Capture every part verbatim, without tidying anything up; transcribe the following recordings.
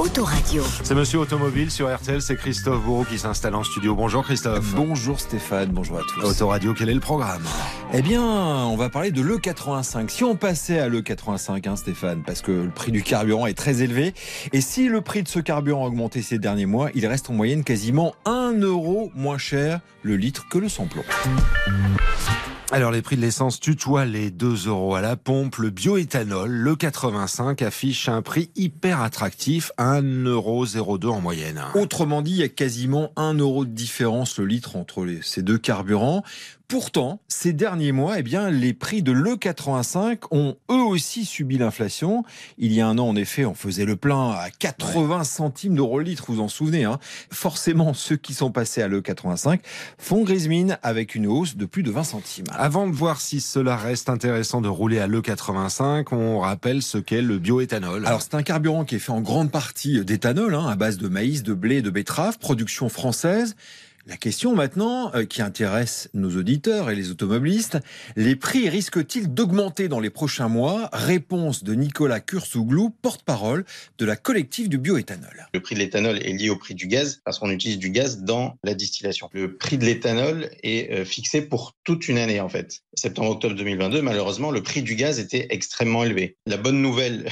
Autoradio. C'est Monsieur Automobile sur R T L, c'est Christophe Bourreau qui s'installe en studio. Bonjour Christophe. Bonjour Stéphane, bonjour à tous. Autoradio, quel est le programme ? Eh bien, on va parler de l'E quatre-vingt-cinq. Si on passait à l'E quatre-vingt-cinq, hein, Stéphane, parce que le prix du carburant est très élevé, et si le prix de ce carburant a augmenté ces derniers mois, il reste en moyenne quasiment un euro moins cher le litre que le sans-plomb. Alors les prix de l'essence tutoient les deux euros à la pompe. Le bioéthanol, l'E quatre-vingt-cinq, affiche un prix hyper attractif, un euro zéro deux en moyenne. Autrement dit, il y a quasiment un euro de différence le litre entre les, ces deux carburants. Pourtant, ces derniers mois, eh bien, les prix de l'E quatre-vingt-cinq ont eux aussi subi l'inflation. Il y a un an, en effet, on faisait le plein à quatre-vingts centimes d'euros le litre, vous vous en souvenez, hein. Forcément, ceux qui sont passés à l'E quatre-vingt-cinq font grise mine avec une hausse de plus de vingt centimes. Avant de voir si cela reste intéressant de rouler à l'E quatre-vingt-cinq, on rappelle ce qu'est le bioéthanol. Alors, c'est un carburant qui est fait en grande partie d'éthanol, hein, à base de maïs, de blé, de betterave, production française. La question maintenant euh, qui intéresse nos auditeurs et les automobilistes, les prix risquent-ils d'augmenter dans les prochains mois ? Réponse de Nicolas Cursouglou, porte-parole de la collective du bioéthanol. Le prix de l'éthanol est lié au prix du gaz parce qu'on utilise du gaz dans la distillation. Le prix de l'éthanol est euh, fixé pour toute une année en fait. Septembre-octobre deux mille vingt-deux, malheureusement, le prix du gaz était extrêmement élevé. La bonne nouvelle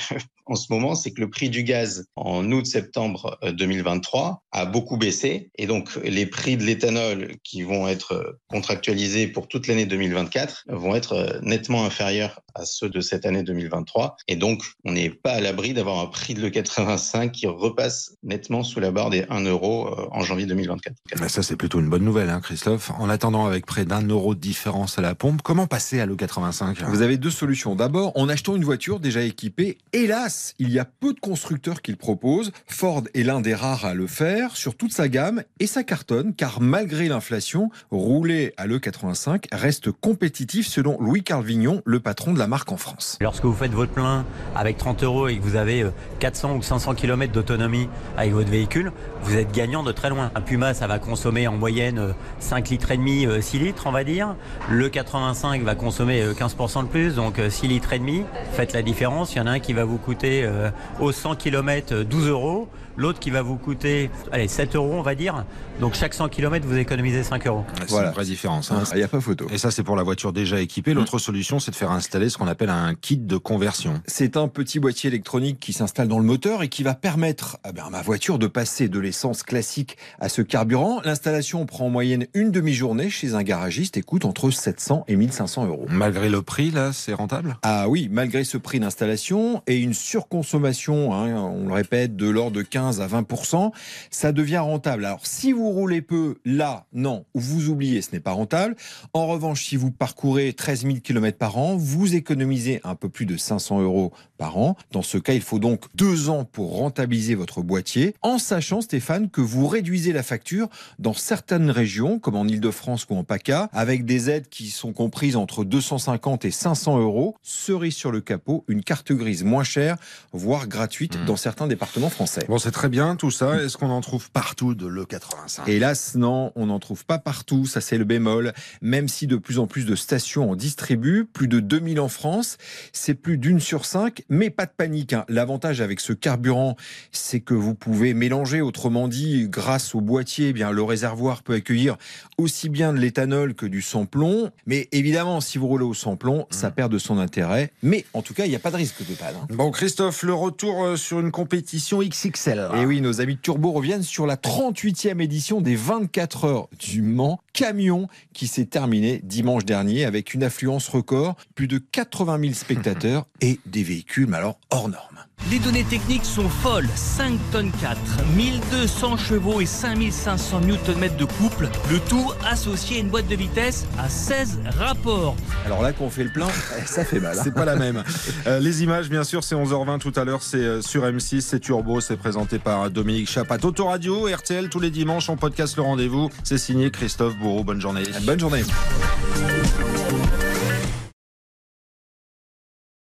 en ce moment, c'est que le prix du gaz en août-septembre deux mille vingt-trois a beaucoup baissé et donc les prix de l'éthanol qui vont être contractualisés pour toute l'année deux mille vingt-quatre vont être nettement inférieurs à ceux de cette année deux mille vingt-trois. Et donc, on n'est pas à l'abri d'avoir un prix de l'E quatre-vingt-cinq qui repasse nettement sous la barre des un euro en janvier deux mille vingt-quatre. Mais ça, c'est plutôt une bonne nouvelle, hein, Christophe. En attendant, avec près d'un euro de différence à la pompe, comment passer à l'E quatre-vingt-cinq ? Vous avez deux solutions. D'abord, en achetant une voiture déjà équipée. Hélas, il y a peu de constructeurs qui le proposent. Ford est l'un des rares à le faire sur toute sa gamme et ça cartonne car malgré l'inflation, rouler à l'E quatre-vingt-cinq reste compétitif selon Louis-Carles Vignon, le patron de la marque en France. Lorsque vous faites votre plein avec trente euros et que vous avez quatre cents ou cinq cents kilomètres d'autonomie avec votre véhicule, vous êtes gagnant de très loin. Un Puma, ça va consommer en moyenne cinq litres et demi, six litres, on va dire. L'E quatre-vingt-cinq va consommer quinze pour cent de plus, donc six litres et demi. Faites la différence, il y en a un qui va vous coûter aux cent kilomètres douze euros, l'autre qui va vous coûter allez, sept euros, on va dire. Donc chaque cent kilomètres, vous économisez cinq euros. C'est voilà. Une vraie différence. Hein. Il n'y a pas photo. Et ça, c'est pour la voiture déjà équipée. L'autre mmh. solution, c'est de faire installer ce qu'on appelle un kit de conversion. C'est un petit boîtier électronique qui s'installe dans le moteur et qui va permettre eh bien, à ma voiture de passer de l'essence classique à ce carburant. L'installation prend en moyenne une demi-journée chez un garagiste et coûte entre sept cents et mille cinq cents euros. Malgré le prix, là, c'est rentable ? Ah oui, malgré ce prix d'installation et une surconsommation, hein, on le répète, de l'ordre de quinze à vingt pour cent, ça devient rentable. Alors, si vous roulez peu, là, non, vous oubliez, ce n'est pas rentable. En revanche, si vous parcourez treize mille kilomètres par an, vous économisez un peu plus de cinq cents euros par an. Dans ce cas, il faut donc deux ans pour rentabiliser votre boîtier, en sachant, Stéphane, que vous réduisez la facture dans certaines régions, comme en Ile-de-France ou en PACA, avec des aides qui sont comprises entre deux cent cinquante et cinq cents euros. Cerise sur le capot, une carte grise moins chère, voire gratuite mmh. dans certains départements français. Bon, c'est très bien tout ça. Est-ce qu'on en trouve partout de l'E quatre-vingt-cinq ? Hélas, non, on n'en trouve pas partout, ça c'est le bémol, même si de plus en plus de stations en distribuent, plus de deux mille en France, c'est plus d'une sur cinq, mais pas de panique. Hein. L'avantage avec ce carburant, c'est que vous pouvez mélanger, autrement dit, grâce au boîtier, eh bien, le réservoir peut accueillir aussi bien de l'éthanol que du sans-plomb, mais évidemment, si vous roulez au sans-plomb, mmh. ça perd de son intérêt, mais en tout cas, il n'y a pas de risque de panne. Hein. Bon, Christophe, le retour sur une compétition X X L. Et oui, nos amis de Turbo reviennent sur la trente-huitième édition des vingt-quatre heures du Mans, camion qui s'est terminé dimanche dernier avec une affluence record, plus de quatre-vingt mille spectateurs et des véhicules alors hors normes. Les données techniques sont folles, cinq tonnes quatre, mille deux cents chevaux et cinq mille cinq cents newton-mètres de couple, le tout associé à une boîte de vitesse à seize rapports. Alors là, quand on fait le plein, ça fait mal. Hein. C'est pas la même. Euh, les images, bien sûr, c'est onze heures vingt tout à l'heure, c'est sur M six, c'est Turbo, c'est présenté par Dominique Chappat. Autoradio, R T L, tous les dimanches, on podcast le rendez-vous. C'est signé Christophe Bourreau. Bonne journée. Bonne journée.